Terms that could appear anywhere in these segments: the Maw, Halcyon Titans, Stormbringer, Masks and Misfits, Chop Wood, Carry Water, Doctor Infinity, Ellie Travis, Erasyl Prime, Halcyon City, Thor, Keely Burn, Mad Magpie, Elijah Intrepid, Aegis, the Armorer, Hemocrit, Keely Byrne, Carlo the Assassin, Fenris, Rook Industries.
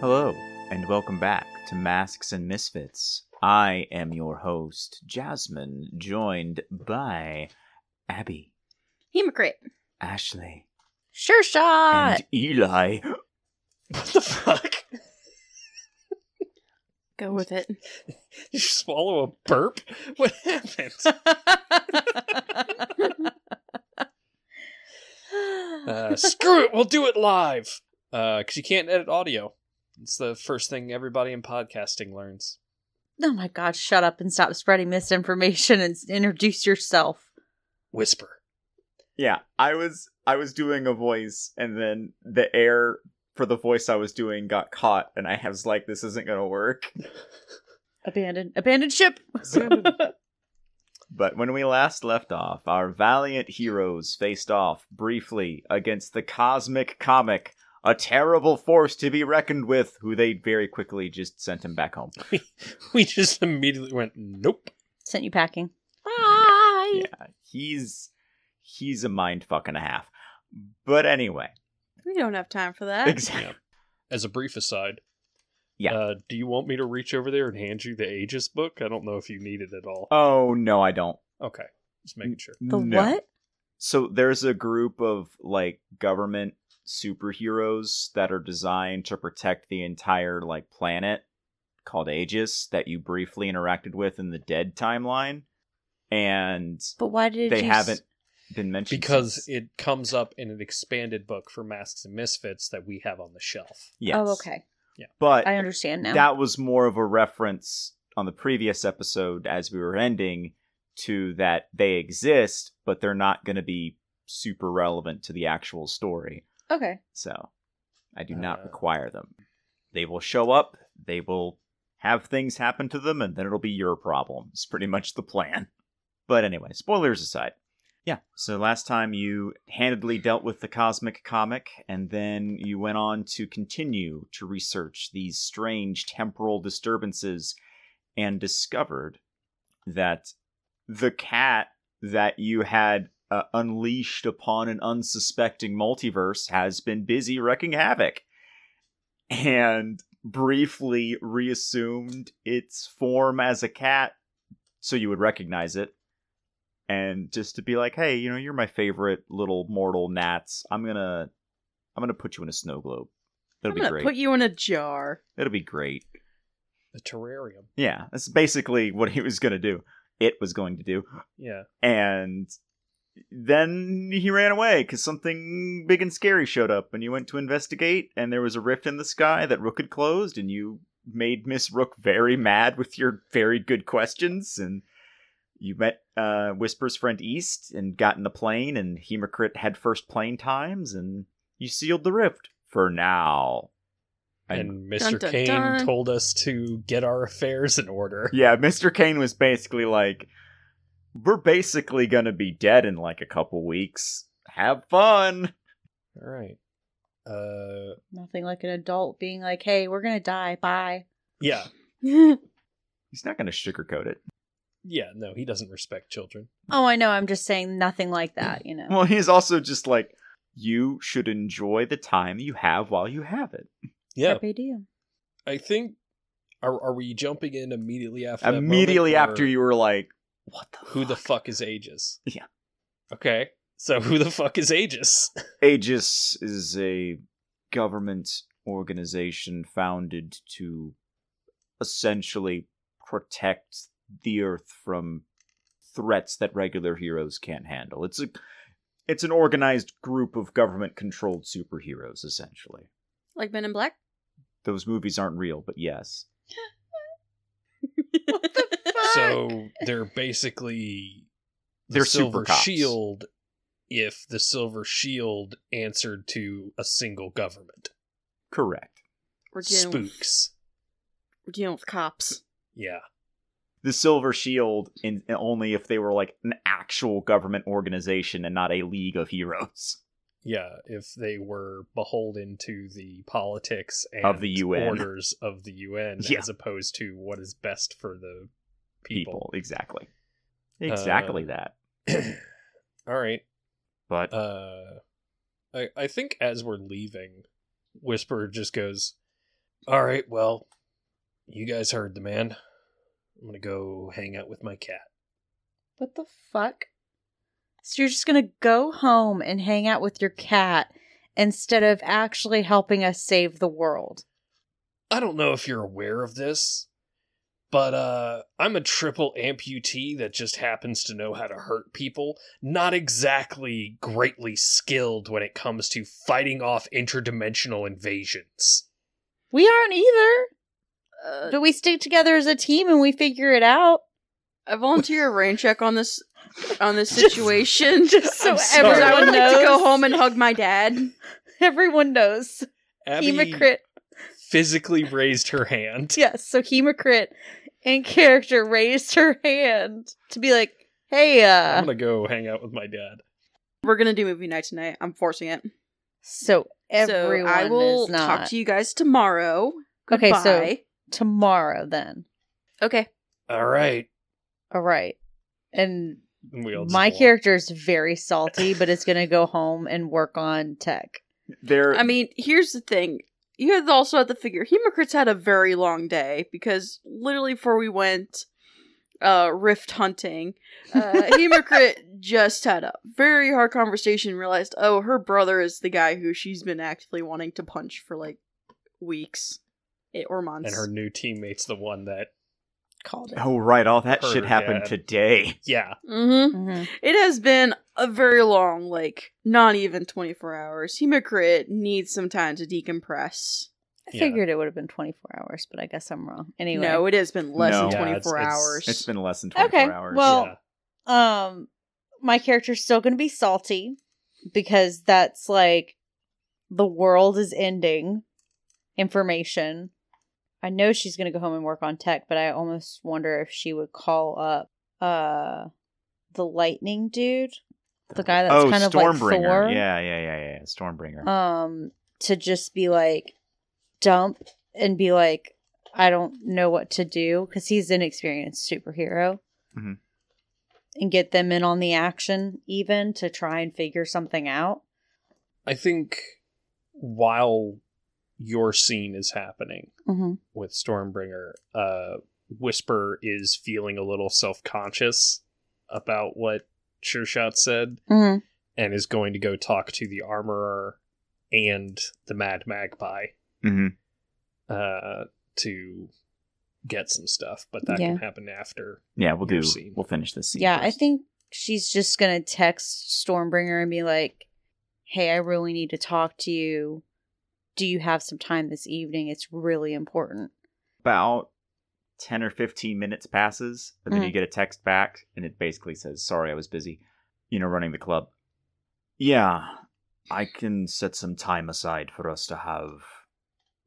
Hello, and welcome back to Masks and Misfits. I am your host, Jasmine, joined by Abby, Hemocrit, Ashley, Sure Shot, and Eli. What the fuck? Go with it. You swallow a burp? What happened? Screw it, we'll do it live. Because you can't edit audio. It's the first thing everybody in podcasting learns. Oh my god, shut up and stop spreading misinformation and introduce yourself. Whisper. Yeah, I was doing a voice, and then the air for the voice I was doing got caught, and I was like, this isn't gonna work. Abandoned ship! But when we last left off, our valiant heroes faced off briefly against the cosmic comic, a terrible force to be reckoned with, who they very quickly just sent him back home. We just immediately went, nope. Sent you packing. Bye! Yeah, he's a mind fuck and a half. But anyway. We don't have time for that. Exactly. Yeah. As a brief aside, do you want me to reach over there and hand you the Aegis book? I don't know if you need it at all. Oh, no, I don't. Okay. Just making sure. What? So there's a group of, like, government superheroes that are designed to protect the entire, like, planet called Aegis that you briefly interacted with in the Dead timeline. And but why did they haven't been mentioned? Because it comes up in an expanded book for Masks and Misfits that we have on the shelf. Yes. Oh, okay. Yeah. But I understand now. That was more of a reference on the previous episode as we were ending to that they exist, but they're not going to be super relevant to the actual story. Okay. So I do not require them. They will show up, they will have things happen to them, and then it'll be your problem. It's pretty much the plan. But anyway, spoilers aside. Yeah, so last time you handedly dealt with the cosmic comic, and then you went on to continue to research these strange temporal disturbances and discovered that the cat that you had unleashed upon an unsuspecting multiverse has been busy wrecking havoc and briefly reassumed its form as a cat so you would recognize it, and just to be like, hey, you know, you're my favorite little mortal gnats. I'm gonna put you in a snow globe. That'll be great. I'm gonna put you in a jar. It'll be great. A terrarium. Yeah, that's basically what he was gonna do. It was going to do. Yeah. And then he ran away because something big and scary showed up, and you went to investigate, and there was a rift in the sky that Rook had closed, and you made Miss Rook very mad with your very good questions, and you met Whisper's friend East and got in the plane, and Hemocrit had first plane times, and you sealed the rift for now. And Mr. Kane told us to get our affairs in order. Yeah, Mr. Kane was basically like, we're basically going to be dead in like a couple weeks. Have fun. All right. Nothing like an adult being like, hey, we're going to die. Bye. Yeah. He's not going to sugarcoat it. Yeah, no, he doesn't respect children. Oh, I know. I'm just saying nothing like that, you know. Well, he's also just like, you should enjoy the time you have while you have it. Yeah. Carpe diem. I think, are we jumping in immediately after that moment? Immediately after you were like, what the fuck? Who the fuck is Aegis? Yeah. Okay. So who the fuck is Aegis? Aegis is a government organization founded to essentially protect the Earth from threats that regular heroes can't handle. It's an organized group of government-controlled superheroes, essentially. Like Men in Black? Those movies aren't real, but yes. What the fuck? So they're basically the Silver Shield if the Silver Shield answered to a single government. Correct. We're dealing Spooks. We're dealing with cops. Yeah. The Silver Shield, only if they were like an actual government organization and not a league of heroes. Yeah, if they were beholden to the politics and of the UN. Orders of the UN, yeah. As opposed to what is best for the people. Exactly. Exactly that. All right. But I think as we're leaving, Whisper just goes, all right, well, you guys heard the man. I'm going to go hang out with my cat. What the fuck? So you're just going to go home and hang out with your cat instead of actually helping us save the world? I don't know if you're aware of this, but I'm a triple amputee that just happens to know how to hurt people. Not exactly greatly skilled when it comes to fighting off interdimensional invasions. We aren't either. But we stick together as a team and we figure it out. I volunteer a rain check on this situation, just so everyone knows. Like to go home and hug my dad. Everyone knows. Abby Hemocrit physically raised her hand. Yes, so Hemocrit in character raised her hand to be like, "Hey, I'm gonna go hang out with my dad. We're gonna do movie night tonight. I'm forcing it." So everyone, so I will talk to you guys tomorrow. Goodbye. Okay, so tomorrow then. Okay. All right. And my character is very salty, but it's going to go home and work on tech. I mean, here's the thing. You guys also have to figure, Hemocrit's had a very long day, because literally before we went rift hunting, Hemocrit just had a very hard conversation and realized, oh, her brother is the guy who she's been actively wanting to punch for, like, weeks or months. And her new teammate's the one that called it. Oh, right. All that shit happened today. Yeah. Mm-hmm. Mm-hmm. It has been a very long, like, not even 24 hours. Hemocrit needs some time to decompress. I figured it would have been 24 hours, but I guess I'm wrong. Anyway. No, it has been less than 24 hours. It's been less than 24 hours. Well, my character's still going to be salty because that's, like, the world is ending information. I know she's going to go home and work on tech, but I almost wonder if she would call up the lightning dude, the guy that's kind of like Thor. Yeah, Stormbringer. To just be like, dump and be like, I don't know what to do, because he's an experienced superhero, mm-hmm. and get them in on the action even to try and figure something out. I think while your scene is happening mm-hmm. with Stormbringer, Whisper is feeling a little self-conscious about what Sure Shot said mm-hmm. and is going to go talk to the Armorer and the Mad Magpie mm-hmm. To get some stuff, but that can happen after. Yeah, we'll do. Scene. We'll finish this scene. Yeah, first. I think she's just going to text Stormbringer and be like, hey, I really need to talk to you. Do you have some time this evening? It's really important. About 10 or 15 minutes passes, and then you get a text back, and it basically says, sorry, I was busy, running the club. Yeah, I can set some time aside for us to have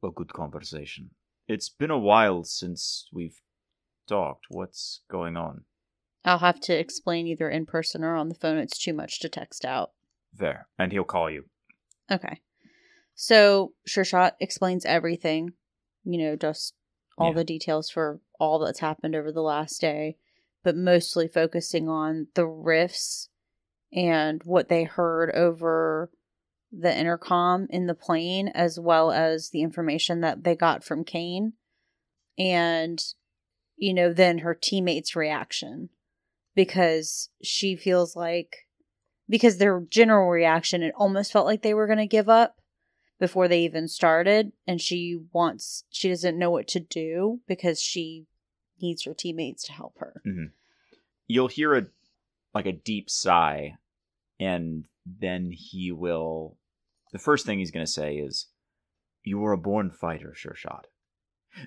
a good conversation. It's been a while since we've talked. What's going on? I'll have to explain either in person or on the phone. It's too much to text out. There, and he'll call you. Okay. So, Sure Shot explains everything, just all the details for all that's happened over the last day, but mostly focusing on the rifts and what they heard over the intercom in the plane, as well as the information that they got from Kane, and, then her teammates' reaction, because she feels like, because their general reaction, it almost felt like they were going to give up before they even started, and she doesn't know what to do because she needs her teammates to help her. Mm-hmm. You'll hear a deep sigh, and then the first thing he's going to say is, you were a born fighter, Sure Shot.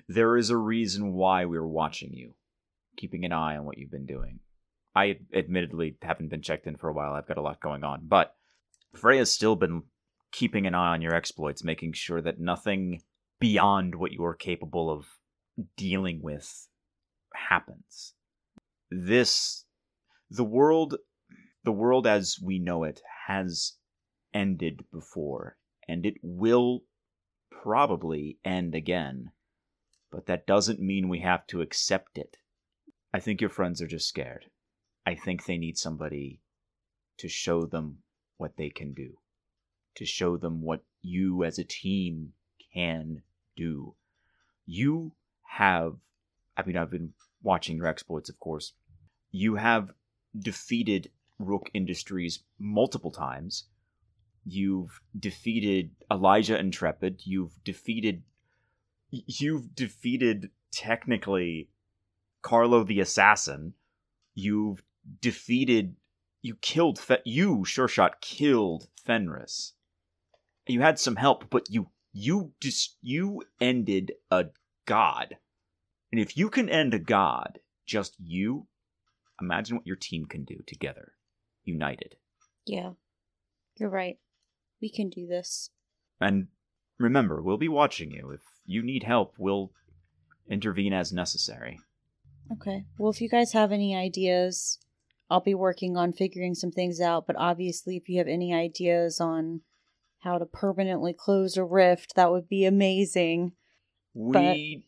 There is a reason why we're watching you, keeping an eye on what you've been doing. I admittedly haven't been checked in for a while. I've got a lot going on, but Freya's still been keeping an eye on your exploits, making sure that nothing beyond what you are capable of dealing with happens. The world as we know it has ended before, and it will probably end again, but that doesn't mean we have to accept it. I think your friends are just scared. I think they need somebody to show them what they can do. To show them what you as a team can do. You have, I mean, I've been watching your exploits, of course. You have defeated Rook Industries multiple times. You've defeated Elijah Intrepid. You've defeated technically Carlo the Assassin. You've defeated. You sure shot killed Fenris. You had some help, but you ended a god. And if you can end a god, just you, imagine what your team can do together, united. Yeah, you're right. We can do this. And remember, we'll be watching you. If you need help, we'll intervene as necessary. Okay. Well, if you guys have any ideas, I'll be working on figuring some things out. But obviously, if you have any ideas on how to permanently close a rift, that would be amazing. We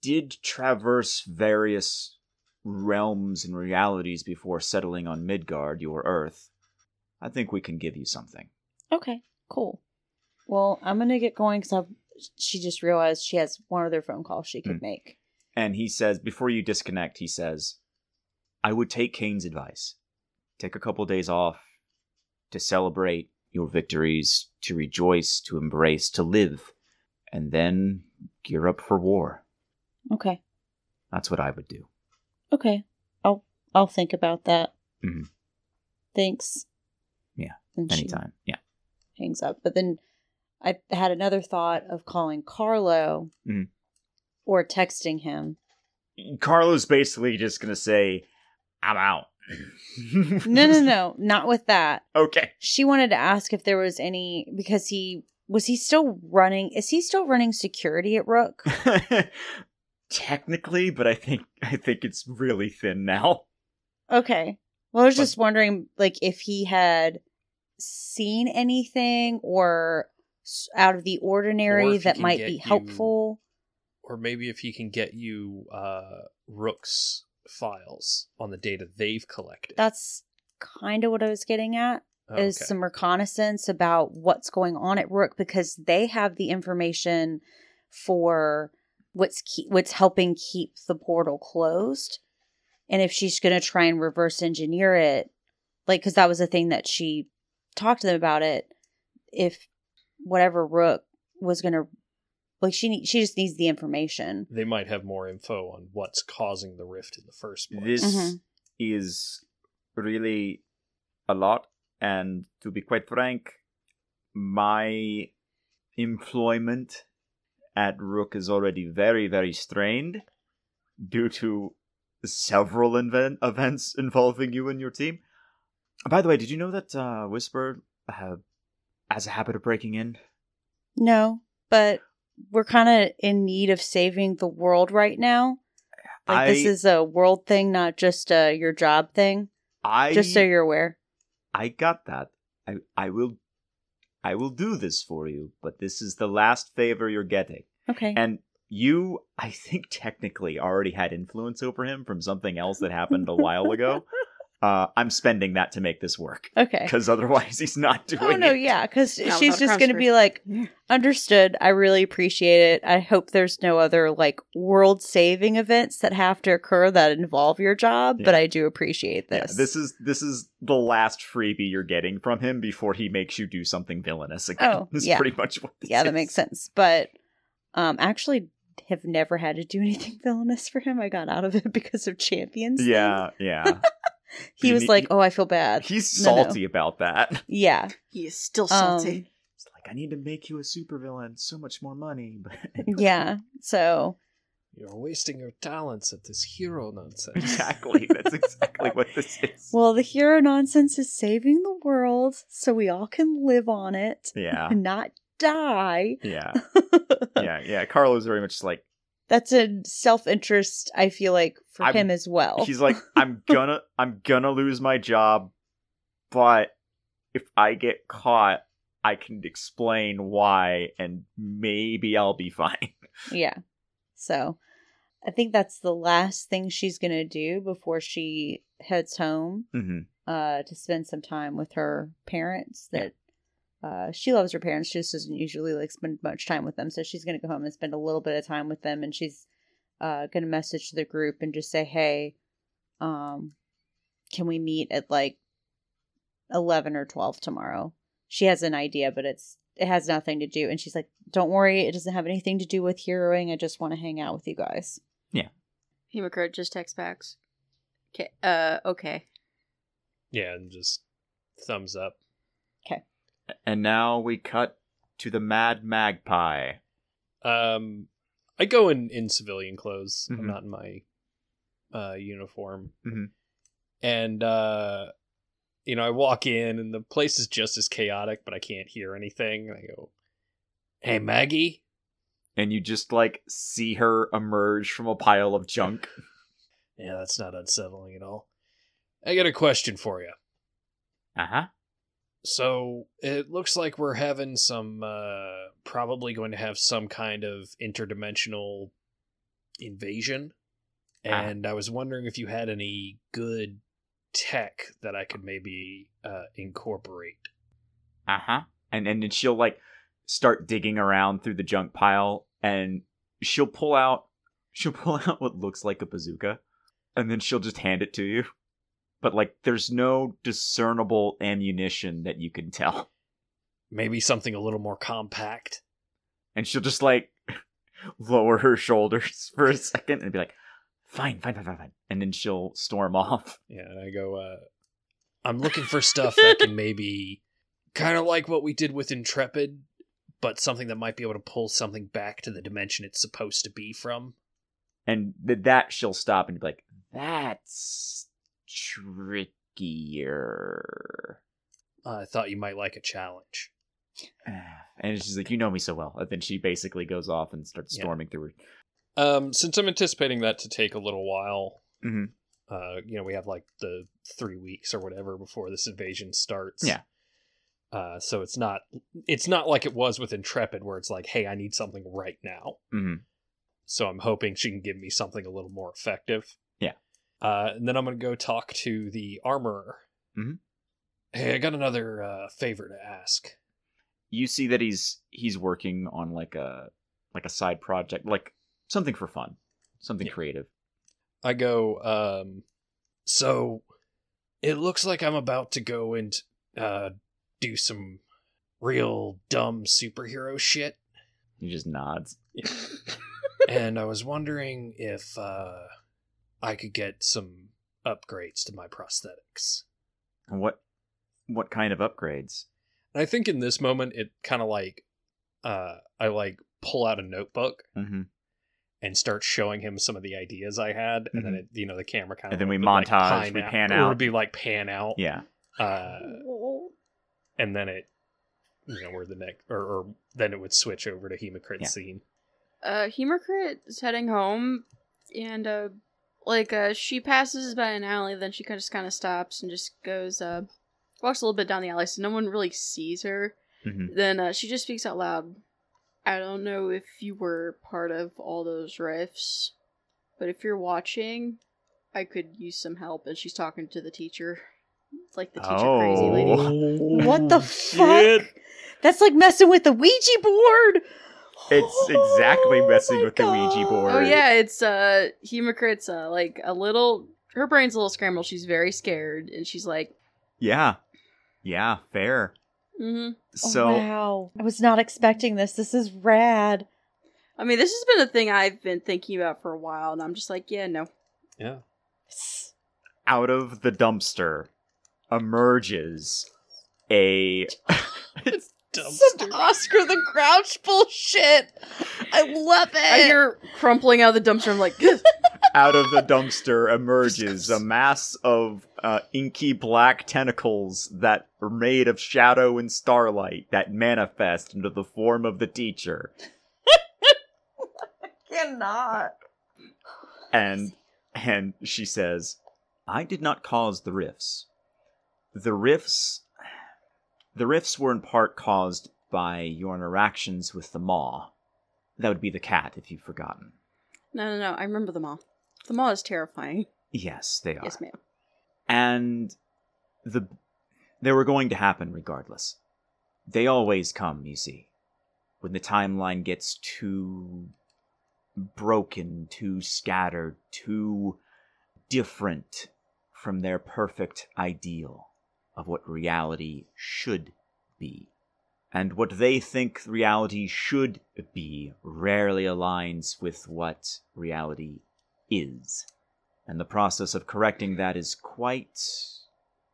did traverse various realms and realities before settling on Midgard, your Earth. I think we can give you something. Okay, cool. Well, I'm going to get going because she just realized she has one other phone call she could make. And he says, before you disconnect, he says, I would take Kane's advice. Take a couple days off to celebrate your victories, to rejoice, to embrace, to live, and then gear up for war. Okay. That's what I would do. Okay. I'll think about that. Mm-hmm. Thanks. Yeah. Anytime. Yeah. Hangs up. But then I had another thought of calling Carlo or texting him. Carlo's basically just going to say, I'm out. No. Not with that. Okay. She wanted to ask if there was any, because is he still running security at Rook? Technically, but I think it's really thin now. Okay. Well, I was just wondering, like, if he had seen anything or out of the ordinary that might be helpful. Or maybe if he can get you Rook's files on the data they've collected. That's kind of what I was getting at, is some reconnaissance about what's going on at Rook, because they have the information for what's helping keep the portal closed. And if she's going to try and reverse engineer it, like, because that was a thing that she talked to them about it. If whatever Rook was going to, like, she just needs the information. They might have more info on what's causing the rift in the first place. This is really a lot. And to be quite frank, my employment at Rook is already very, very strained due to several events involving you and your team. By the way, did you know that Whisper has a habit of breaking in? No, but we're kind of in need of saving the world right now. Like, this is a world thing, not just your job thing. Just so you're aware. I got that. I will do this for you, but this is the last favor you're getting. Okay. And you, I think, technically already had influence over him from something else that happened a while ago. I'm spending that to make this work. Okay. Because otherwise he's not doing it. Oh, no, yeah. Because she's just going to be like, understood. I really appreciate it. I hope there's no other, like, world-saving events that have to occur that involve your job, but I do appreciate this. Yeah, this is the last freebie you're getting from him before he makes you do something villainous again. Oh, yeah. That's pretty much what this is. Yeah, that makes sense. But actually, have never had to do anything villainous for him. I got out of it because of Champions. Yeah, yeah. He was like, oh, I feel bad. He's salty about that. Yeah. He is still salty. It's like, I need to make you a supervillain. So much more money. Yeah, so. You're wasting your talents at this hero nonsense. Exactly. That's exactly what this is. Well, the hero nonsense is saving the world so we all can live on it. Yeah. And not die. Yeah. Yeah. Carlo's very much like. That's a self-interest, I feel like, for him as well. He's like, I'm gonna lose my job, but if I get caught, I can explain why, and maybe I'll be fine. Yeah. So, I think that's the last thing she's gonna do before she heads home to spend some time with her parents that She loves her parents. She just doesn't usually like spend much time with them. So she's going to go home and spend a little bit of time with them. And she's going to message the group and just say, hey, can we meet at like 11 or 12 tomorrow? She has an idea, but it has nothing to do. And she's like, don't worry. It doesn't have anything to do with heroing. I just want to hang out with you guys. Yeah. Hemocrit just text backs. Okay. Okay. Yeah, and just thumbs up. Okay. And now we cut to the Mad Magpie. I go in civilian clothes. Mm-hmm. I'm not in my uniform. Mm-hmm. And, I walk in and the place is just as chaotic, but I can't hear anything. And I go, hey, Maggie. And you just, see her emerge from a pile of junk. Yeah, that's not unsettling at all. I got a question for you. Uh-huh. So, it looks like we're having probably going to have some kind of interdimensional invasion. And I was wondering if you had any good tech that I could maybe incorporate. Uh-huh. And then she'll, start digging around through the junk pile, and she'll pull out what looks like a bazooka, and then she'll just hand it to you. But, there's no discernible ammunition that you can tell. Maybe something a little more compact. And she'll just, lower her shoulders for a second and be like, fine. And then she'll storm off. Yeah, and I go, I'm looking for stuff that can maybe kind of like what we did with Intrepid, but something that might be able to pull something back to the dimension it's supposed to be from. And that she'll stop and be like, that's trickier. I thought you might like a challenge. And she's like, you know me so well. And then she basically goes off and starts storming through her. Since I'm anticipating that to take a little while, mm-hmm. We have the 3 weeks or whatever before this invasion starts. Yeah. So it's not like it was with Intrepid where it's like, hey, I need something right now. Mm-hmm. So I'm hoping she can give me something a little more effective. Yeah. And then I'm going to go talk to the Armorer. Mm-hmm. Hey, I got another favor to ask. You see that he's working on a side project, something for fun, something creative. I go, so it looks like I'm about to go and do some real dumb superhero shit. He just nods. Yeah. And I was wondering if I could get some upgrades to my prosthetics. What kind of upgrades? I think in this moment, it kind of I pull out a notebook mm-hmm. and start showing him some of the ideas I had. Mm-hmm. And then, the camera kind of... And then we pan out. It would be pan out. Yeah. And then it, we're the next... Or then it would switch over to Hemocrit's scene. Hemocrit is heading home and... she passes by an alley, then she kind of stops and just goes, walks a little bit down the alley, so no one really sees her. Mm-hmm. Then she just speaks out loud. I don't know if you were part of all those rifts, but if you're watching, I could use some help. And she's talking to the teacher. It's like the teacher crazy lady. What the fuck? Shit. That's like messing with the Ouija board! It's exactly messing with the Ouija board. Oh yeah, it's Hemocrit's her brain's a little scrambled. She's very scared, and she's like, yeah, fair. Mm-hmm. So wow, I was not expecting this. This is rad. I mean, this has been a thing I've been thinking about for a while, and I'm just like, yeah, no. Yeah. Out of the dumpster emerges a. Some Oscar the Grouch bullshit. I love it. I hear crumpling out of the dumpster. I'm like, out of the dumpster emerges a mass of inky black tentacles that are made of shadow and starlight that manifest into the form of the teacher. I cannot. And she says, I did not cause the rifts. The rifts were in part caused by your interactions with the Maw. That would be the cat, if you've forgotten. No, I remember the Maw. The Maw is terrifying. Yes, they are. Yes, ma'am. And they were going to happen regardless. They always come, you see. When the timeline gets too broken, too scattered, too different from their perfect ideal of what reality should be. And what they think reality should be rarely aligns with what reality is. And the process of correcting that is quite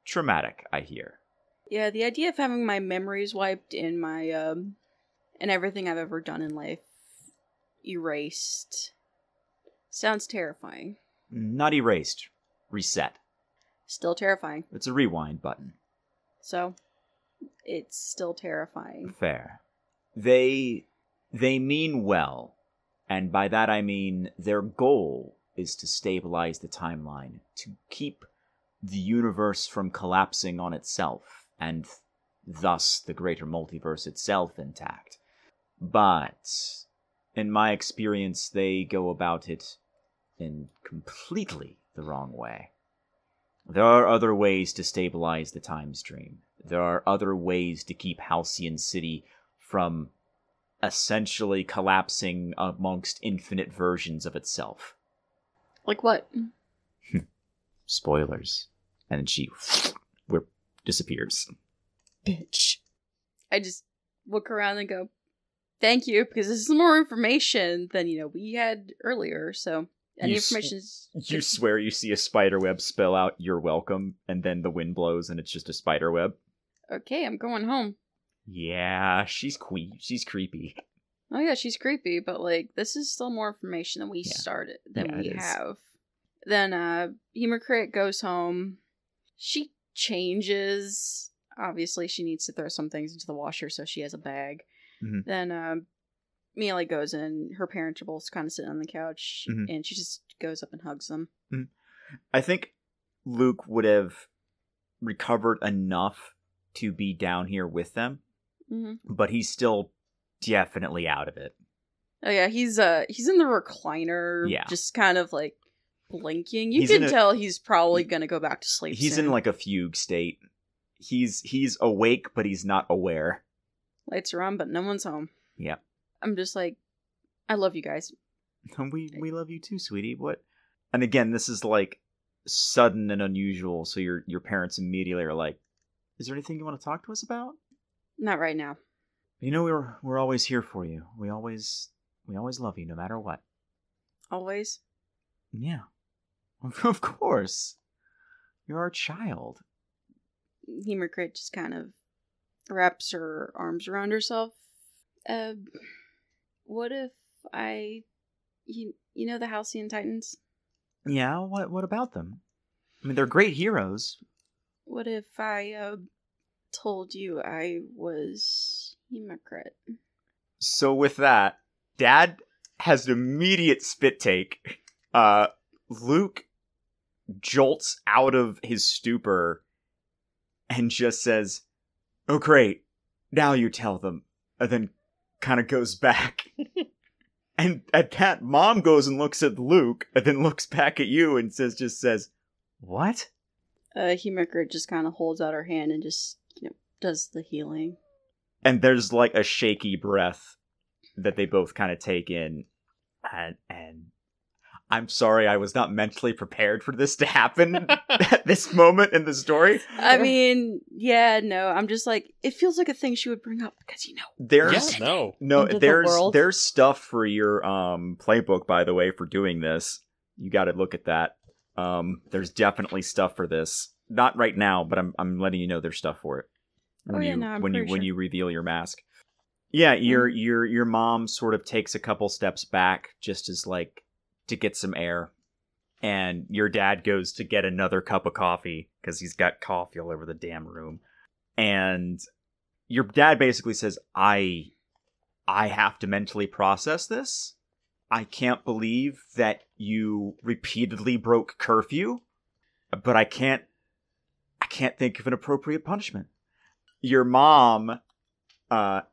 traumatic, I hear. Yeah, the idea of having my memories wiped and my, and everything I've ever done in life erased sounds terrifying. Not erased. Reset. Still terrifying. It's a rewind button. So, it's still terrifying. Fair. They mean well, and by that I mean their goal is to stabilize the timeline, to keep the universe from collapsing on itself, and thus the greater multiverse itself intact. But in my experience, they go about it in completely the wrong way. There are other ways to stabilize the time stream. There are other ways to keep Halcyon City from essentially collapsing amongst infinite versions of itself. Like what? Spoilers. And then she disappears. Bitch. I just look around and go, thank you, because this is more information than, we had earlier, so... Any information is... You swear you see a spider web spell out, "You're welcome," and then the wind blows and it's just a spider web. Okay, I'm going home. Yeah, she's creepy. Oh yeah, she's creepy, but this is still more information than we started, than we have. Then, Hemocrit goes home. She changes. Obviously, she needs to throw some things into the washer, so she has a bag. Mm-hmm. Then, Mealy goes in, her parentable's kind of sitting on the couch, mm-hmm. and she just goes up and hugs them. Mm-hmm. I think Luke would have recovered enough to be down here with them, mm-hmm. but he's still definitely out of it. Oh yeah, he's in the recliner, just kind of blinking. You can tell he's probably going to go back to sleep soon. He's in a fugue state. He's awake, but he's not aware. Lights are on, but no one's home. Yep. I'm just I love you guys. We love you too, sweetie. What? And again, this is sudden and unusual. So your parents immediately are like, "Is there anything you want to talk to us about?" Not right now. We're always here for you. We always love you, no matter what. Always. Yeah, of course. You're our child. Hemocrit just kind of wraps her arms around herself. What if the Halcyon Titans? Yeah, what about them? I mean, they're great heroes. What if I told you I was Hemocrit? So with that, Dad has an immediate spit take. Luke jolts out of his stupor and just says, "Oh great, now you tell them." And then kind of goes back. And at that, Mom goes and looks at Luke, and then looks back at you and says, "What?" Hemocrit just kind of holds out her hand and just, does the healing. And there's a shaky breath that they both kind of take in. And I'm sorry, I was not mentally prepared for this to happen at this moment in the story. I mean, yeah, no, I'm just it feels like a thing she would bring up because, there's stuff for your playbook, by the way, for doing this. You got to look at that. There's definitely stuff for this. Not right now, but I'm letting there's stuff for it when you reveal your mask. Yeah, your mom sort of takes a couple steps back just as to get some air, and your dad goes to get another cup of coffee because he's got coffee all over the damn room. And your dad basically says, I have to mentally process this. I can't believe that you repeatedly broke curfew, but I can't think of an appropriate punishment." Your mom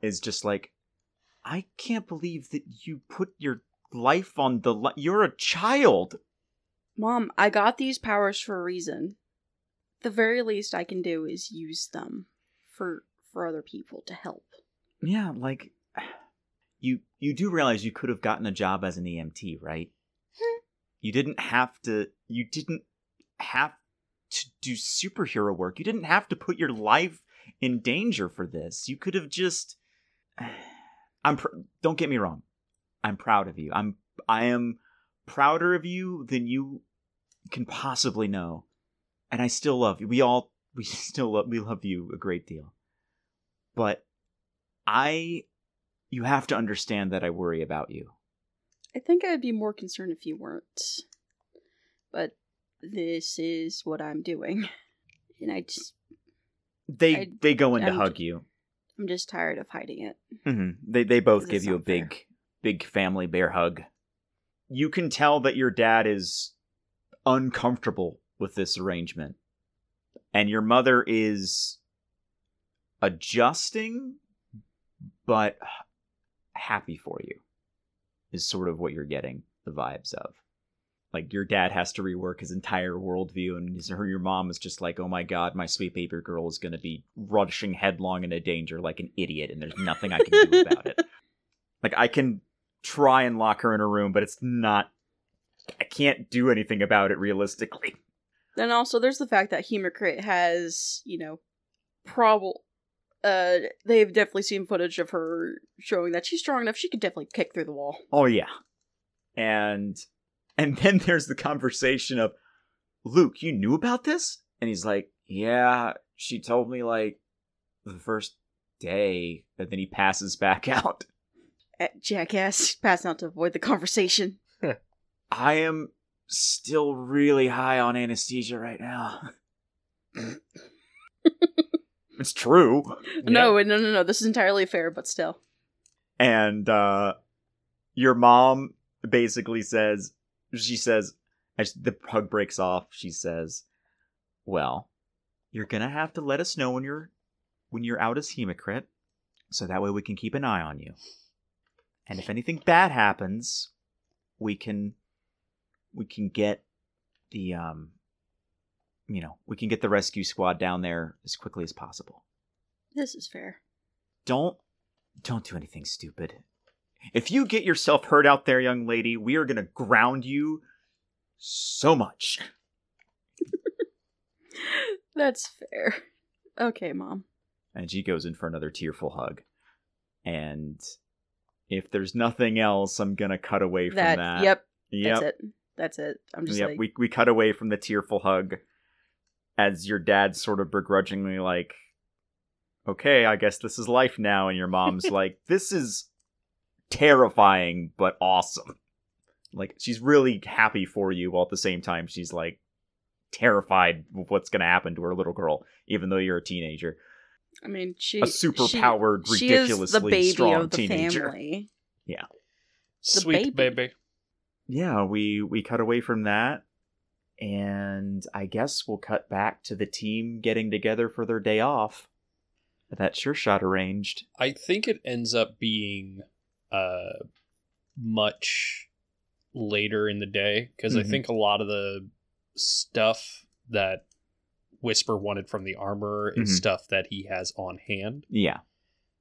is just "I can't believe that you put your life on the line. You're a child. Mom, I got these powers for a reason. The very least I can do is use them for for other people to help. Yeah, like, you do realize you could have gotten a job as an EMT, right? You didn't have to do superhero work. You didn't have to put your life in danger for this. You could have just... Don't get me wrong. I'm proud of you. I am prouder of you than you can possibly know. And I still love you. We love you a great deal. But you have to understand that I worry about you. I think I'd be more concerned if you weren't. But this is what I'm doing. And I just... They go in to hug you. I'm just tired of hiding it. Mm-hmm. They both give you a big family bear hug. You can tell that your dad is uncomfortable with this arrangement. And your mother is adjusting, but happy for you, is sort of what you're getting the vibes of. Like, your dad has to rework his entire worldview, and your mom is just like, oh my god, my sweet baby girl is going to be rushing headlong into danger like an idiot, and there's nothing I can do about it. Like, I can try and lock her in a room, but it's not... I can't do anything about it realistically. And also, there's the fact that Hemocrit has, you know, they've definitely seen footage of her showing that she's strong enough. She could definitely kick through the wall. Oh, yeah. And then there's the conversation of, Luke, you knew about this? And he's like, yeah, she told me, like, the first day. And then he passes back out. Jackass, passing out to avoid the conversation. I am still really high on anesthesia right now. It's true. No. This is entirely fair, but still. And your mom basically says, as the hug breaks off, she says, well, you're going to have to let us know when you're out as Hemocrit, so that way we can keep an eye on you. And if anything bad happens, we can get the, we can get the rescue squad down there as quickly as possible. This is fair. Don't do anything stupid. If you get yourself hurt out there, young lady, we are going to ground you so much. That's fair. Okay, Mom. And she goes in for another tearful hug. And if there's nothing else, I'm going to cut away from that. Yep. That's it. I'm just like... We cut away from the tearful hug as your dad's sort of begrudgingly like, okay, I guess this is life now. And your mom's like, this is terrifying, but awesome. Like, she's really happy for you, while at the same time she's like terrified of what's going to happen to her little girl, even though you're a teenager. I mean, she ridiculously is the baby strong of the teenager. Family. Yeah. The sweet baby. Yeah, we cut away from that, and I guess we'll cut back to the team getting together for their day off. That Sure Shot arranged. I think it ends up being much later in the day, because I think a lot of the stuff that Whisper wanted from the Armorer is stuff that he has on hand. Yeah.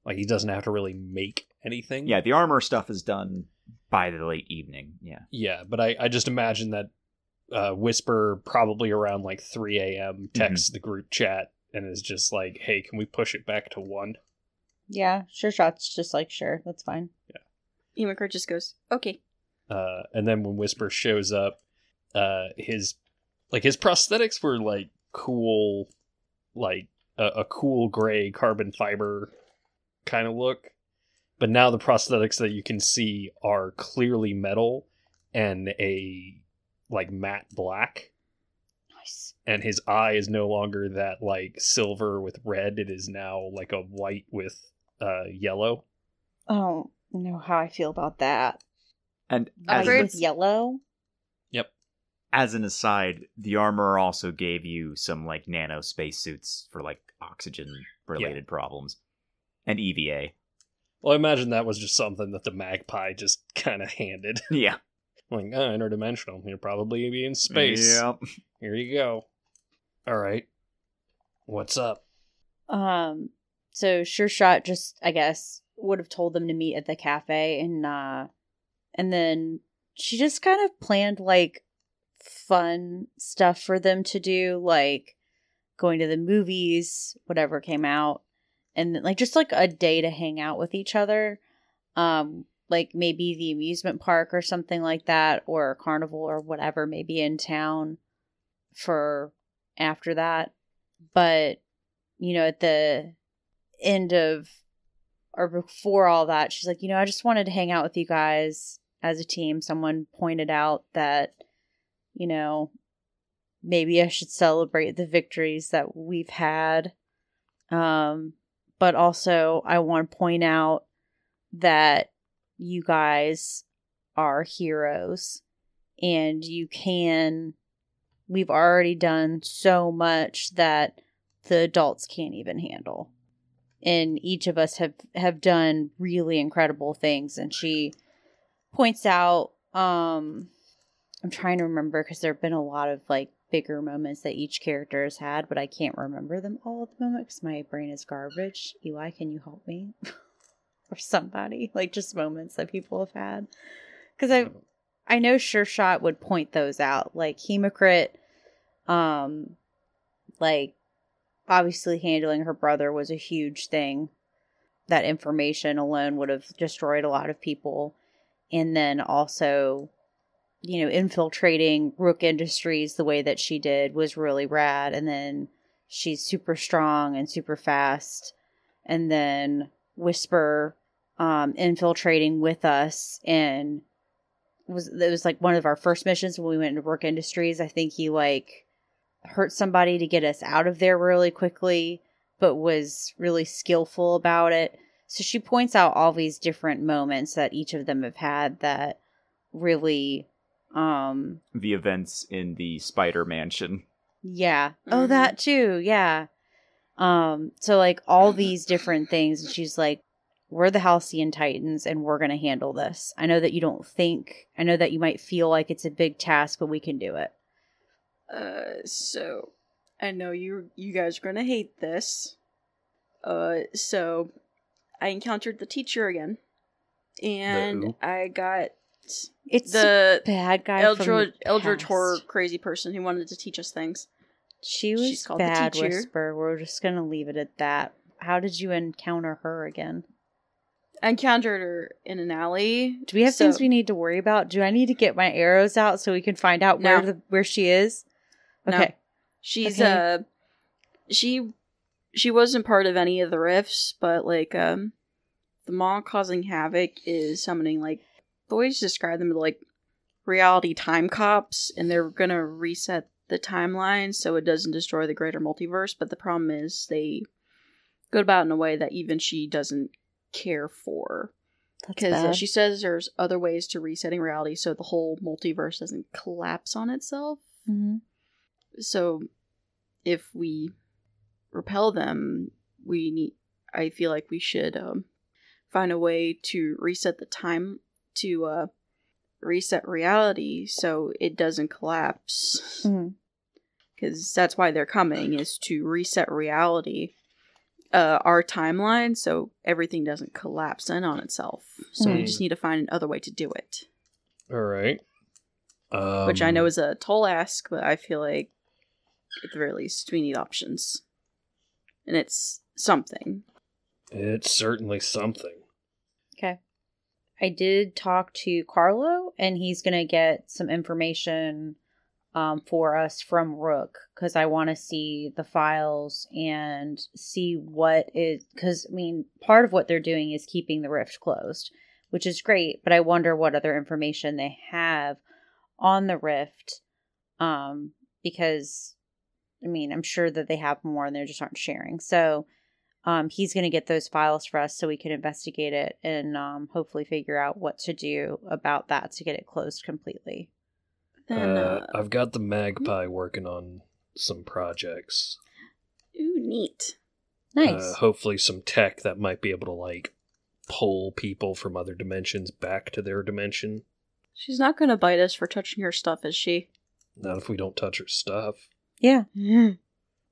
Like, he doesn't have to really make anything. Yeah, the Armorer stuff is done by the late evening. Yeah. Yeah, but I just imagine that Whisper probably around like 3 a.m. texts the group chat and is just like, hey, can we push it back to 1? Yeah, Sure Shot's just like, sure, that's fine. Yeah. Hemocrit just goes, okay. And then when Whisper shows up, his prosthetics were like cool, like a cool gray carbon fiber kind of look. But now the prosthetics that you can see are clearly metal and a like matte black. Nice. And his eye is no longer that like silver with red. It is now like a white with yellow. Oh, I know how I feel about that. And with yellow? Yep. As an aside, the Armorer also gave you some like nano spacesuits for like oxygen related problems. And EVA. Well, I imagine that was just something that the Magpie just kind of handed. Yeah. Like, oh, interdimensional. You're probably be in space. Yep. Here you go. All right. What's up? So Sure Shot just, I guess, would have told them to meet at the cafe, and then she just kind of planned, like, fun stuff for them to do, like going to the movies, whatever came out, and then, like, just like a day to hang out with each other, like maybe the amusement park or something like that, or a carnival or whatever, maybe in town for after that. But, you know, at the end of, or before all that, she's like, you know, I just wanted to hang out with you guys as a team. Someone pointed out that, you know, maybe I should celebrate the victories that we've had. But also, I want to point out that you guys are heroes, and you can, we've already done so much that the adults can't even handle. And each of us have done really incredible things. And she points out, I'm trying to remember because there have been a lot of, like, bigger moments that each character has had, but I can't remember them all at the moment because my brain is garbage. Eli, can you help me? Or somebody? Like, just moments that people have had. Because I know Sure Shot would point those out. Like, Hemocrit, like, obviously handling her brother was a huge thing. That information alone would have destroyed a lot of people. And then also, you know, infiltrating Rook Industries the way that she did was really rad. And then she's super strong and super fast. And then Whisper infiltrating with us, and it was like one of our first missions when we went into Rook Industries. I think he, like, hurt somebody to get us out of there really quickly, but was really skillful about it. So she points out all these different moments that each of them have had that really... the events in the Spider Mansion. Yeah. Oh, that too. Yeah. So, like, all these different things. And she's like, we're the Halcyon Titans, and we're going to handle this. I know that you don't think, I know that you might feel like it's a big task, but we can do it. So I know you guys are going to hate this. So I encountered the teacher again, and I got... It's the bad guy Eldritch horror crazy person who wanted to teach us things. She's called bad, the teacher. Whisper. We're just going to leave it at that. How did you encounter her again? I encountered her in an alley. Do we have things we need to worry about? Do I need to get my arrows out so we can find out where she is? Okay. No. She's okay. She wasn't part of any of the rifts, but, like, the Maw causing havoc is summoning, like, the way you describe them, like, reality time cops, and they're going to reset the timeline so it doesn't destroy the greater multiverse. But the problem is they go about in a way that even she doesn't care for. Because she says there's other ways to resetting reality so the whole multiverse doesn't collapse on itself. Mm-hmm. So if we repel them, I feel like we should find a way to reset the time, to reset reality so it doesn't collapse. Because that's why they're coming, is to reset reality, our timeline, so everything doesn't collapse in on itself. So we just need to find another way to do it. All right. Which I know is a tall ask, but I feel like at the very least we need options. And it's something. It's certainly something. Okay. I did talk to Carlo, and he's going to get some information for us from Rook, because I want to see the files and see what is... Because, I mean, part of what they're doing is keeping the rift closed, which is great, but I wonder what other information they have on the rift, because, I mean, I'm sure that they have more and they just aren't sharing. So... he's going to get those files for us so we can investigate it and hopefully figure out what to do about that to get it closed completely. Then, I've got the Magpie working on some projects. Ooh, neat. Nice. Hopefully some tech that might be able to, like, pull people from other dimensions back to their dimension. She's not going to bite us for touching her stuff, is she? Not if we don't touch her stuff. Yeah.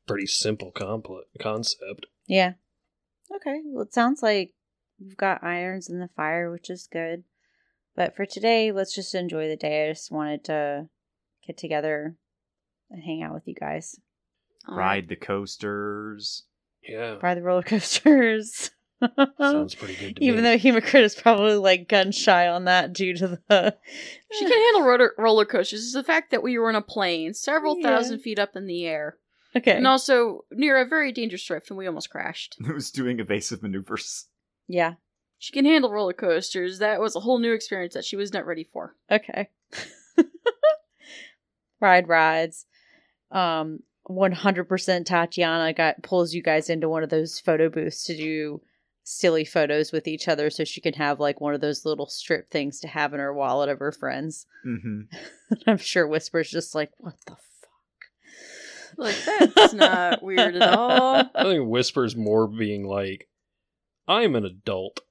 Pretty simple concept. Yeah. Okay, well, it sounds like we've got irons in the fire, which is good. But for today, let's just enjoy the day. I just wanted to get together and hang out with you guys. Ride the coasters. Yeah. Ride the roller coasters. Sounds pretty good to Even me. Though Hemocrit is probably like gun shy on that due to the... She can handle roller coasters. It's the fact that we were on a plane several thousand feet up in the air. Okay. And also near a very dangerous drift and we almost crashed. It was doing evasive maneuvers. Yeah. She can handle roller coasters. That was a whole new experience that she was not ready for. Okay. Rides. 100% Tatiana pulls you guys into one of those photo booths to do silly photos with each other so she can have like one of those little strip things to have in her wallet of her friends. Mm-hmm. I'm sure Whisper's just like, what the fuck? Like, that's not weird at all. I think Whisper's more being like, I'm an adult.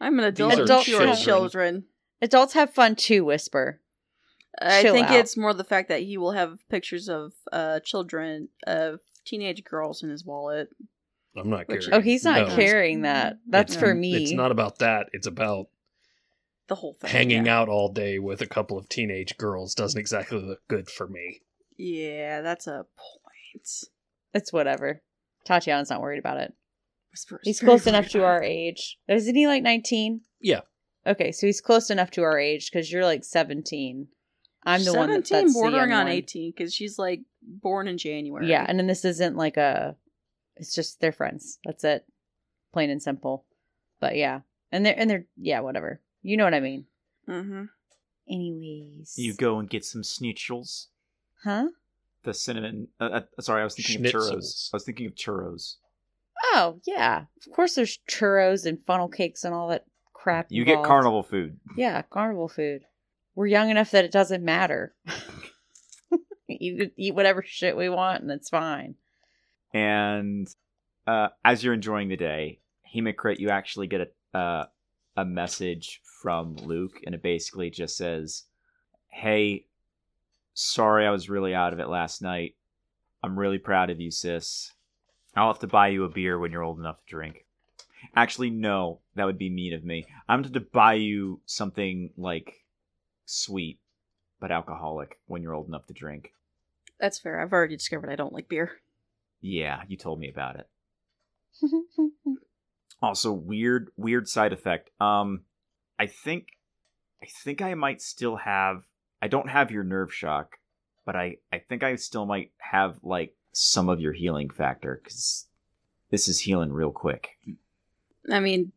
I'm an adult. These are children. Adults have fun too, Whisper. I think it's more the fact that he will have pictures of children, of teenage girls in his wallet. I'm not carrying. Oh, he's not carrying that. That's for me. It's not about that. It's about the whole thing. Hanging out all day with a couple of teenage girls doesn't exactly look good for me. Yeah, that's a point. It's whatever. Tatiana's not worried about it. He's close enough to our age. Isn't he like 19? Yeah. Okay, so he's close enough to our age because you're like 17. I'm the one that's 17 bordering on 18 because she's like born in January. Yeah, and then this isn't like a... It's just they're friends. That's it. Plain and simple. But yeah. And they're yeah, whatever. You know what I mean. Mm-hmm. Anyways. You go and get some schnitzels. Huh? The cinnamon... sorry, I was thinking of churros. Oh, yeah. Of course there's churros and funnel cakes and all that crap involved. You get carnival food. Yeah, carnival food. We're young enough that it doesn't matter. You could eat whatever shit we want and it's fine. And as you're enjoying the day, Hemocrit, you actually get a message from Luke, and it basically just says, hey, sorry I was really out of it last night. I'm really proud of you, sis. I'll have to buy you a beer when you're old enough to drink. Actually, no, that would be mean of me. I'm going to buy you something like sweet, but alcoholic when you're old enough to drink. That's fair. I've already discovered I don't like beer. Yeah, you told me about it. Also, weird side effect. I think I might still have... I don't have your nerve shock, but I think I still might have, like, some of your healing factor, because this is healing real quick. I mean,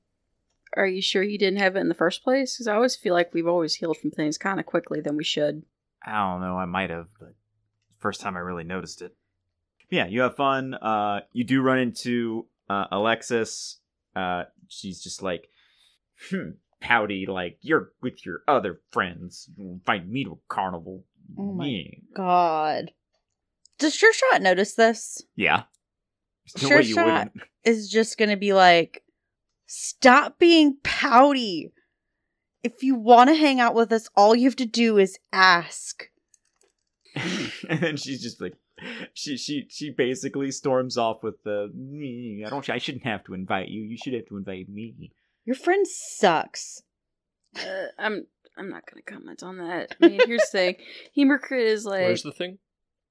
are you sure you didn't have it in the first place? Because I always feel like we've always healed from things kind of quickly than we should. I don't know, I might have, but first time I really noticed it. Yeah, you have fun. You do run into Alexis. She's just like, pouty, like, you're with your other friends. You invite me to a carnival. Oh my god. Does Sure Shot notice this? Yeah. No Sure Shot is just going to be like, stop being pouty. If you want to hang out with us, all you have to do is ask. And then she's just like, she basically storms off with the, I shouldn't have to invite you. You should have to invite me. Your friend sucks. I'm not going to comment on that. I mean, here's the thing. Hemocrit is like... Where's the thing?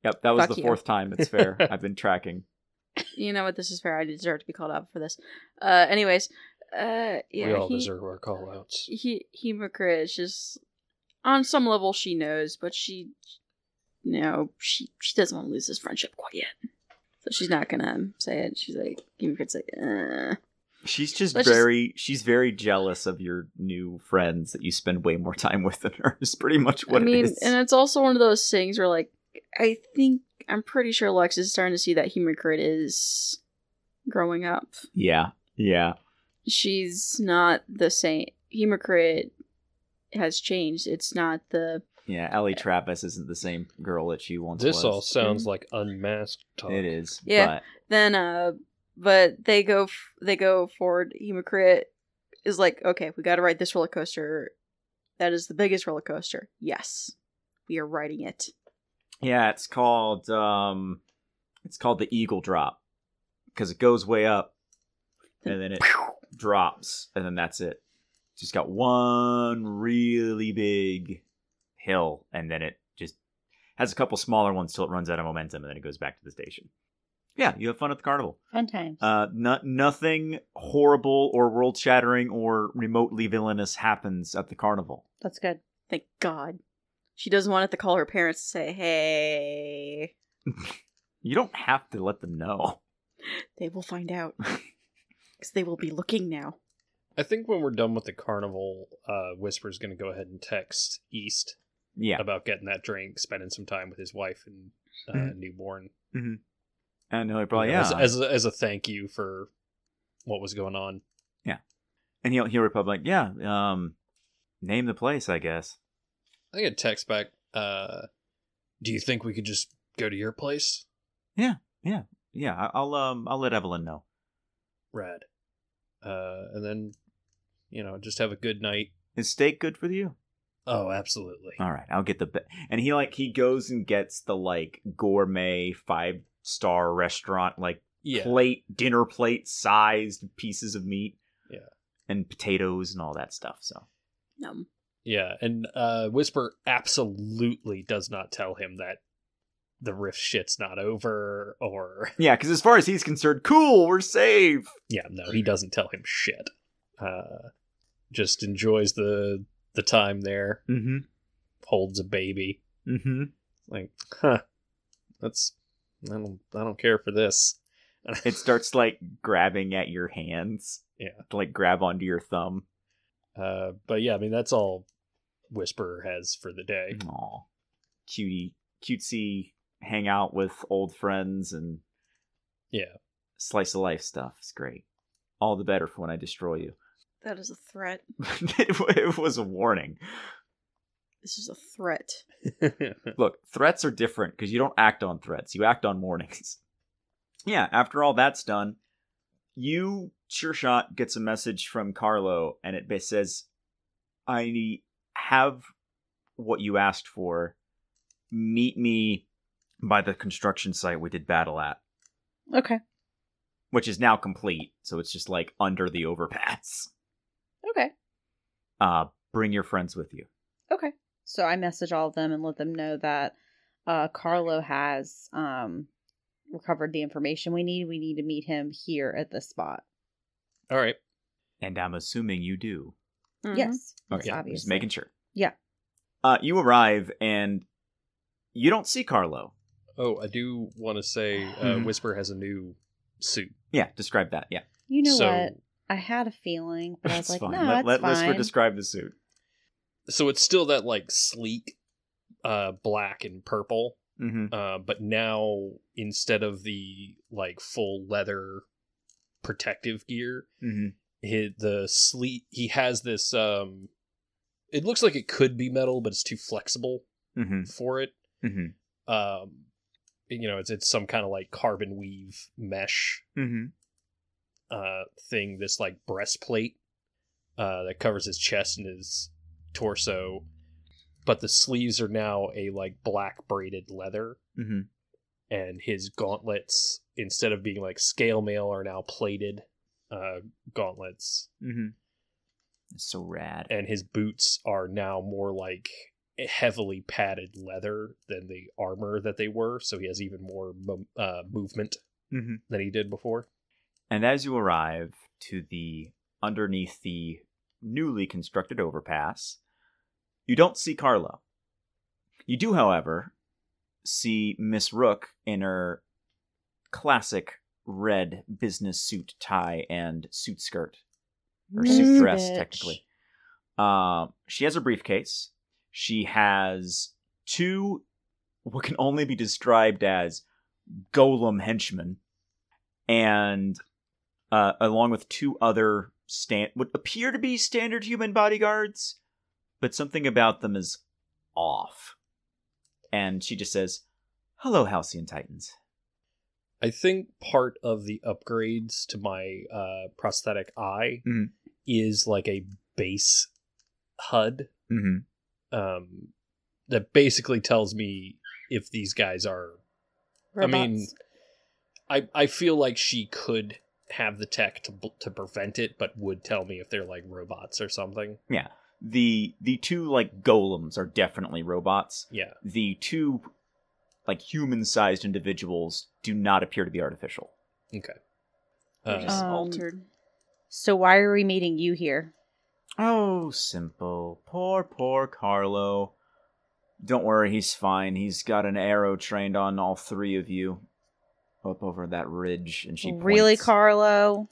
Yep, that was the fourth time. It's fair. I've been tracking. You know what? This is fair. I deserve to be called out for this. Anyways, we all deserve our call-outs. Hemocrit is just... On some level, she knows, but she... You know, she doesn't want to lose this friendship quite yet. So she's not going to say it. She's like... Hemocrit's like, She's just she's very jealous of your new friends that you spend way more time with than her is pretty much what it is. And it's also one of those things where, like, I'm pretty sure Lex is starting to see that Hemocrit is growing up. Yeah, yeah. She's not the same. Hemocrit has changed. It's not the... Yeah, Ellie Travis isn't the same girl that she once was. This all sounds like unmasked talk. It is, yeah, but... But they go forward. Hemocrit is like, okay, we got to ride this roller coaster. That is the biggest roller coaster. Yes, we are riding it. Yeah, it's called the Eagle Drop because it goes way up and then it drops, and then that's it. Just got one really big hill, and then it just has a couple smaller ones till it runs out of momentum, and then it goes back to the station. Yeah, you have fun at the carnival. Fun times. Nothing horrible or world-shattering or remotely villainous happens at the carnival. That's good. Thank God. She doesn't want to call her parents to say, hey. You don't have to let them know. They will find out. Because they will be looking now. I think when we're done with the carnival, Whisper's going to go ahead and text East about getting that drink, spending some time with his wife and newborn. Mm-hmm. And he'll probably, as a thank you for what was going on. Yeah. And he'll probably, like, name the place, I guess. I get a text back, do you think we could just go to your place? Yeah. I'll let Evelyn know. Rad. And then, just have a good night. Is steak good for you? Oh, absolutely. All right, I'll get the and he goes and gets the gourmet 5-star restaurant dinner plate sized pieces of meat. Yeah. And potatoes and all that stuff, so. Yum. Yeah, and Whisper absolutely does not tell him that the rift shit's not over, or... Yeah, because as far as he's concerned, cool, we're safe! Yeah, no, he doesn't tell him shit. Just enjoys the time there. Mm-hmm. Holds a baby. Mm-hmm. I don't care for this. It starts, grabbing at your hands. Yeah. To, grab onto your thumb. But yeah, that's all Whisper has for the day. Aw. Cutesy hang out with old friends and slice of life stuff. It's great. All the better for when I destroy you. That is a threat. It was a warning. This is a threat. Look, threats are different because you don't act on threats. You act on warnings. Yeah, after all that's done, you... Sure Shot gets a message from Carlo, and it says, I have what you asked for. Meet me by the construction site we did battle at. Okay. Which is now complete, so it's just, under the overpass. Okay. Bring your friends with you. Okay. So I message all of them and let them know that Carlo has recovered the information we need. We need to meet him here at this spot. All right. And I'm assuming you do. Mm-hmm. Yes. Okay. Yeah, obviously. Just making sure. Yeah. You arrive and you don't see Carlo. Oh, I do want to say Whisper has a new suit. Yeah, describe that. Yeah. You know what? I had a feeling, but I was like, fine. No, let fine. Whisper describe the suit. So it's still that sleek black and purple, but now instead of the full leather protective gear, he has this it looks like it could be metal, but it's too flexible for it. It's some kind of carbon weave mesh thing, this breastplate that covers his chest and his torso, but the sleeves are now a black braided leather. And his gauntlets, instead of being scale mail, are now plated gauntlets. That's so rad. And his boots are now more heavily padded leather than the armor that they were. So he has even more movement than he did before. And as you arrive to underneath the newly constructed overpass, you don't see Carlo. You do, however... see Miss Rook in her classic red business suit tie and suit skirt. Or suit dress, technically. She has a briefcase. She has two, what can only be described as golem henchmen. And along with two other what appear to be standard human bodyguards. But something about them is off. And she just says, hello, Halcyon Titans. I think part of the upgrades to my prosthetic eye is a base HUD that basically tells me if these guys are robots. I feel like she could have the tech to prevent it, but would tell me if they're like robots or something. Yeah. The two like golems are definitely robots. Yeah. The two like human-sized individuals do not appear to be artificial. Okay. Just altered. So why are we meeting you here? Oh, simple. Poor Carlo. Don't worry, he's fine. He's got an arrow trained on all three of you. Up over that ridge, and she points. Really, Carlo?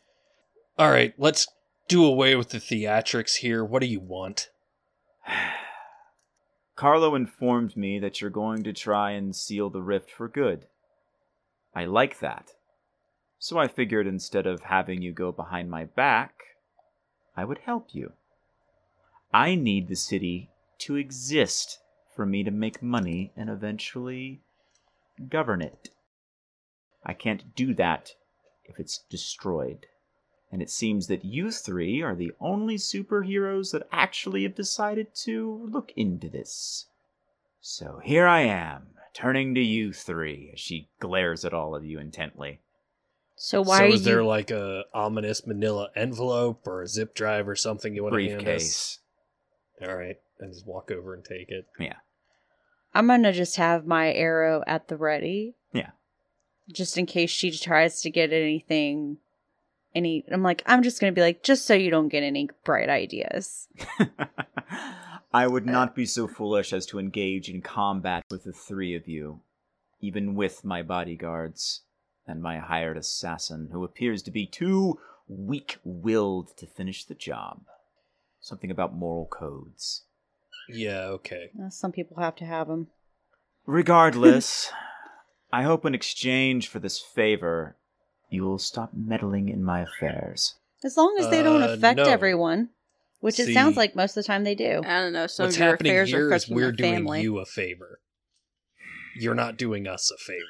All right, let's do away with the theatrics here. What do you want? Carlo informed me that you're going to try and seal the rift for good. I like that. So I figured instead of having you go behind my back, I would help you. I need the city to exist for me to make money and eventually govern it. I can't do that if it's destroyed. And it seems that you three are the only superheroes that actually have decided to look into this. So here I am, turning to you three, as she glares at all of you intently. So is there like a ominous manila envelope or a zip drive or something you want to hand us? Briefcase. All right, and just walk over and take it. Yeah. I'm going to just have my arrow at the ready. Yeah. Just in case she tries to get anything. I'm just going to be like, just so you don't get any bright ideas. I would not be so foolish as to engage in combat with the three of you, even with my bodyguards and my hired assassin, who appears to be too weak-willed to finish the job. Something about moral codes. Yeah, okay. Some people have to have them. Regardless, I hope in exchange for this favor, you will stop meddling in my affairs. As long as they don't affect everyone, which it sounds like most of the time they do. I don't know. What's happening here is we're doing you a favor. You're not doing us a favor.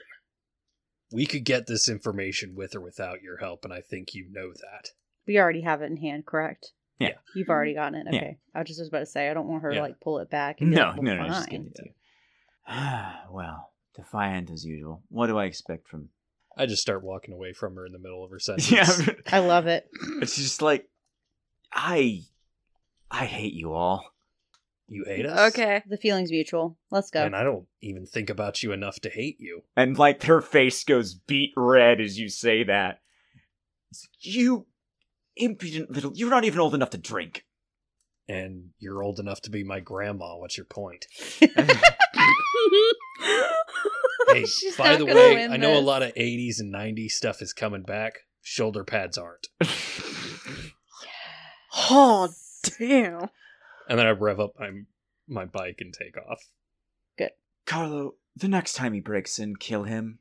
We could get this information with or without your help, and I think you know that. We already have it in hand, correct? Yeah. You've already gotten it. Okay. Yeah. I just was about to say, I don't want her to like pull it back. And no. Just kidding. Well, defiant as usual. What do I expect from... I just start walking away from her in the middle of her sentence. Yeah. I love it. It's just like, I hate you all. You hate us? Okay. The feeling's mutual. Let's go. And I don't even think about you enough to hate you. And like her face goes beet red as you say that. You impudent little... You're not even old enough to drink. And you're old enough to be my grandma. What's your point? Hey, she's by the way, I know a lot of 80s and 90s stuff is coming back. Shoulder pads aren't. Oh, damn. And then I rev up my bike and take off. Good. Carlo, the next time he breaks in, kill him.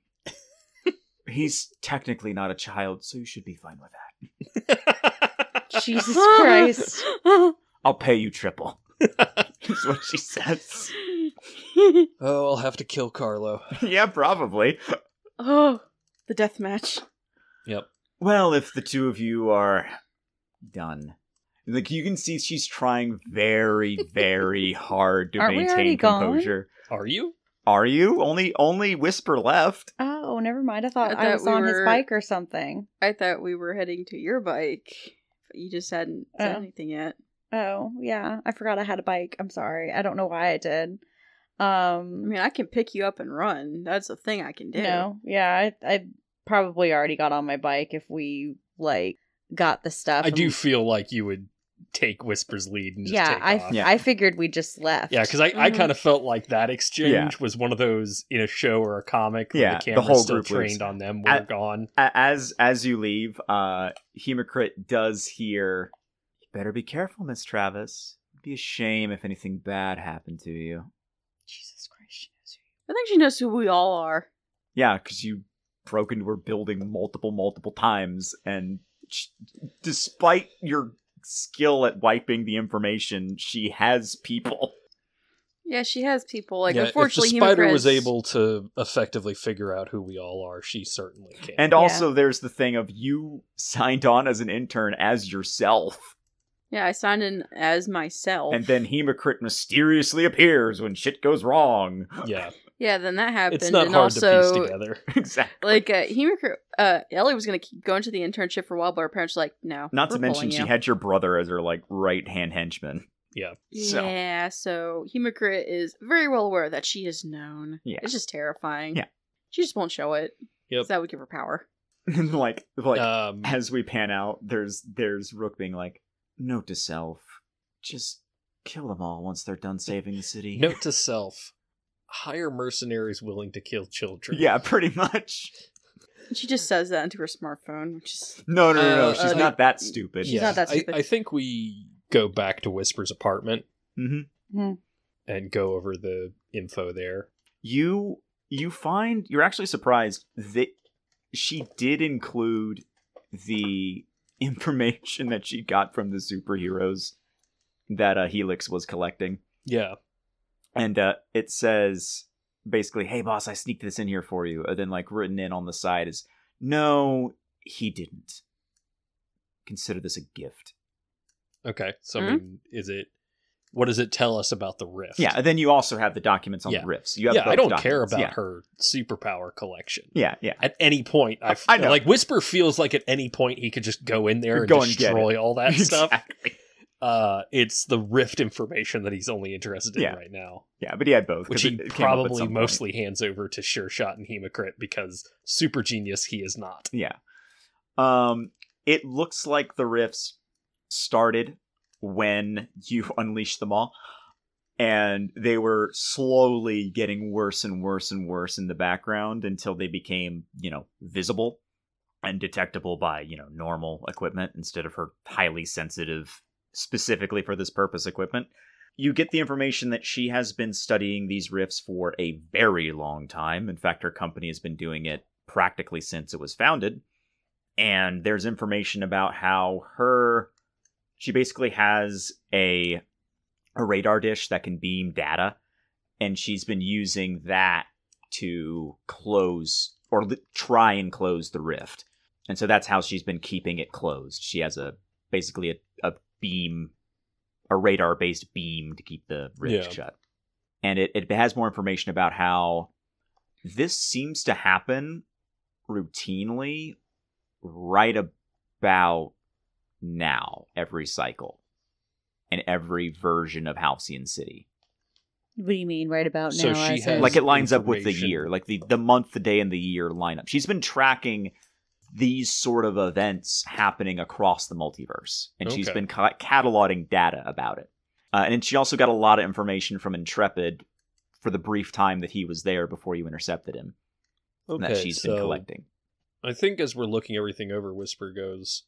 He's technically not a child, so you should be fine with that. Jesus Christ. I'll pay you triple. Is what she says. Oh, I'll have to kill Carlo. Yeah, probably. Oh, the death match. Yep. Well, if the two of you are done. Like, you can see she's trying very, very hard to maintain composure. Gone? Are you? Only Whisper left. Oh, never mind. I thought I was on his bike or something. I thought we were heading to your bike. But you just hadn't said anything yet. Oh, yeah. I forgot I had a bike. I'm sorry. I don't know why I did. I mean, I can pick you up and run. That's a thing I can do. No, yeah, I probably already got on my bike if we, like, got the stuff. I do feel like you would take Whisper's lead and just take off. Yeah, I figured we just left. Yeah, because I kind of felt like that exchange was one of those in a show or a comic where the camera's still trained on them when we're gone. As you leave, Hemocrit does hear, "You better be careful, Miss Travis. It'd be a shame if anything bad happened to you." Jesus Christ, she knows who you are. I think she knows who we all are. Yeah, because you broke into her building multiple times, and despite your skill at wiping the information, she has people. Yeah, she has people. Like, unfortunately, if the spider was able to effectively figure out who we all are, she certainly can. And also, there's the thing of you signed on as an intern as yourself. Yeah, I signed in as myself. And then Hemocrit mysteriously appears when shit goes wrong. Yeah. Yeah, then that happened. It's not and hard also, to piece together. Exactly. Like, Hemocrit, Ellie was going to keep going to the internship for a while, but her parents were like, no. Not to mention she had your brother as her, like, right-hand henchman. Yeah. So. Yeah, so Hemocrit is very well aware that she is known. Yeah. It's just terrifying. Yeah. She just won't show it. Yep. So that would give her power. like, as we pan out, there's Rook being like, note to self, just kill them all once they're done saving the city. Note to self, hire mercenaries willing to kill children. Yeah, pretty much. She just says that into her smartphone, which is... No, she's not that stupid. She's not that stupid. I think we go back to Whisper's apartment and go over the info there. You find... You're actually surprised that she did include the... information that she got from the superheroes that Helix was collecting. Yeah. And it says basically, hey boss, I sneaked this in here for you. And then like written in on the side is, no, he didn't. Consider this a gift. Okay. So I mean, what does it tell us about the rifts? Yeah. And then you also have the documents on the rifts. You have I don't care about her superpower collection. Yeah. Yeah. At any point, I know. Like Whisper feels like at any point he could just go in there and destroy all that stuff. Exactly. It's the rift information that he's only interested in right now. Yeah, but he had both. Which he probably mostly hands over to Sure Shot and Hemocrit because super genius he is not. Yeah. It looks like the rifts started when you unleashed them all, and they were slowly getting worse and worse and worse in the background until they became, visible and detectable by, normal equipment instead of her highly sensitive, specifically for this purpose equipment. You get the information that she has been studying these rifts for a very long time. In fact, her company has been doing it practically since it was founded. And there's information about how she basically has a radar dish that can beam data, and she's been using that to close or try and close the rift. And so that's how she's been keeping it closed. She has a beam, a radar-based beam to keep the rift shut. And it has more information about how this seems to happen routinely right about now, every cycle and every version of Halcyon City. What do you mean right about now? So she has it lines up with the year, like the month, the day, and the year line up. She's been tracking these sort of events happening across the multiverse, and she's been cataloging data about it. And she also got a lot of information from Intrepid for the brief time that he was there before you intercepted him, that she's been collecting. I think as we're looking everything over, Whisper goes...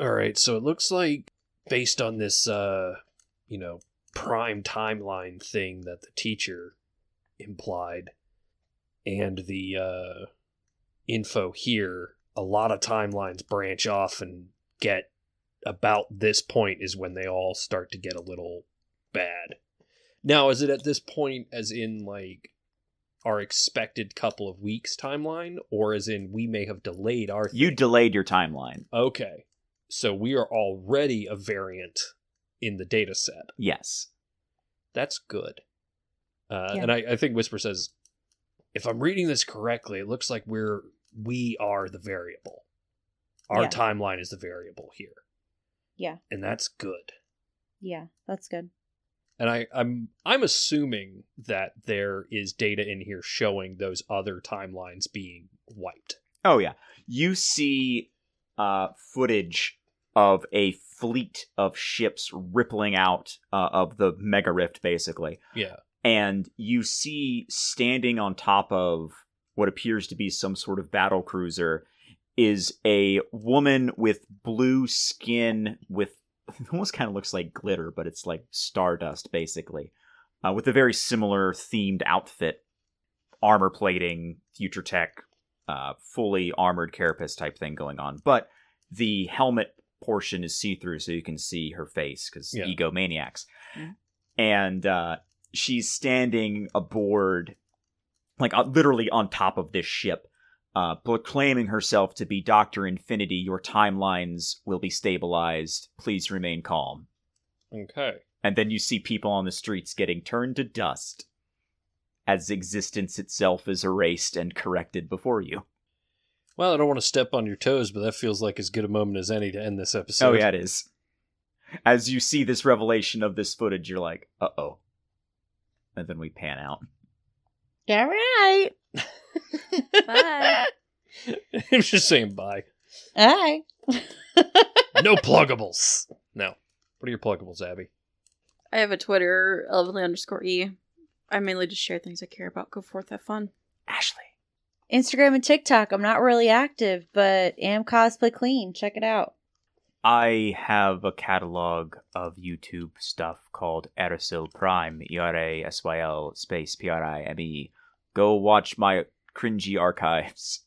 Alright, so it looks like, based on this, prime timeline thing that the teacher implied, and the info here, a lot of timelines branch off and get about this point is when they all start to get a little bad. Now, is it at this point as in, like, our expected couple of weeks timeline, or as in we may have delayed our thing? You delayed your timeline. Okay. So we are already a variant in the data set. Yes. That's good. And I think Whisper says, if I'm reading this correctly, it looks like we are the variable. Our timeline is the variable here. Yeah. And that's good. Yeah, that's good. And I'm assuming that there is data in here showing those other timelines being wiped. Oh, yeah. You see footage of a fleet of ships rippling out of the mega rift, basically. Yeah. And you see standing on top of what appears to be some sort of battle cruiser is a woman with blue skin with almost kind of looks like glitter, but it's like stardust, basically, with a very similar themed outfit, armor plating, future tech, fully armored carapace type thing going on. But the helmet portion is see-through, so you can see her face, because egomaniacs. Yeah. And she's standing aboard, like literally on top of this ship, proclaiming herself to be Doctor Infinity. Your timelines will be stabilized. Please remain calm. Okay. And then you see people on the streets getting turned to dust as existence itself is erased and corrected before you. Well, I don't want to step on your toes, but that feels like as good a moment as any to end this episode. Oh, yeah, it is. As you see this revelation of this footage, you're like, uh-oh. And then we pan out. All right. Bye. I'm just saying bye. All right. No pluggables. No. What are your pluggables, Abby? I have a Twitter, lovely_E. I mainly just share things I care about. Go forth, have fun. Ashley. Instagram and TikTok. I'm not really active, but am cosplay clean. Check it out. I have a catalog of YouTube stuff called Erasyl Prime, E-R-A-S-Y-L space P-R-I-M-E. Go watch my cringy archives.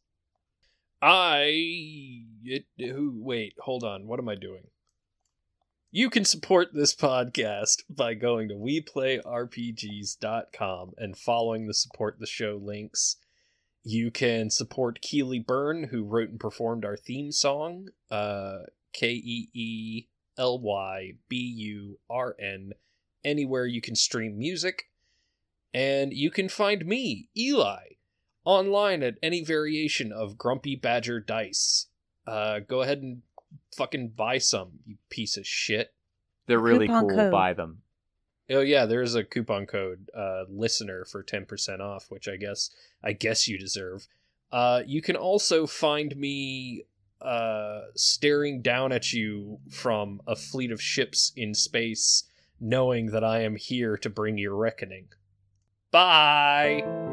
Wait, hold on. What am I doing? You can support this podcast by going to weplayrpgs.com and following the support the show links. You can support Keely Byrne, who wrote and performed our theme song, Keelyburn, anywhere you can stream music. And you can find me, Eli, online at any variation of Grumpy Badger Dice. Go ahead and fucking buy some, you piece of shit. They're really coupon cool. Code. Buy them. Oh yeah, there is a coupon code, listener, for 10% off, which I guess you deserve. You can also find me staring down at you from a fleet of ships in space, knowing that I am here to bring you reckoning. Bye!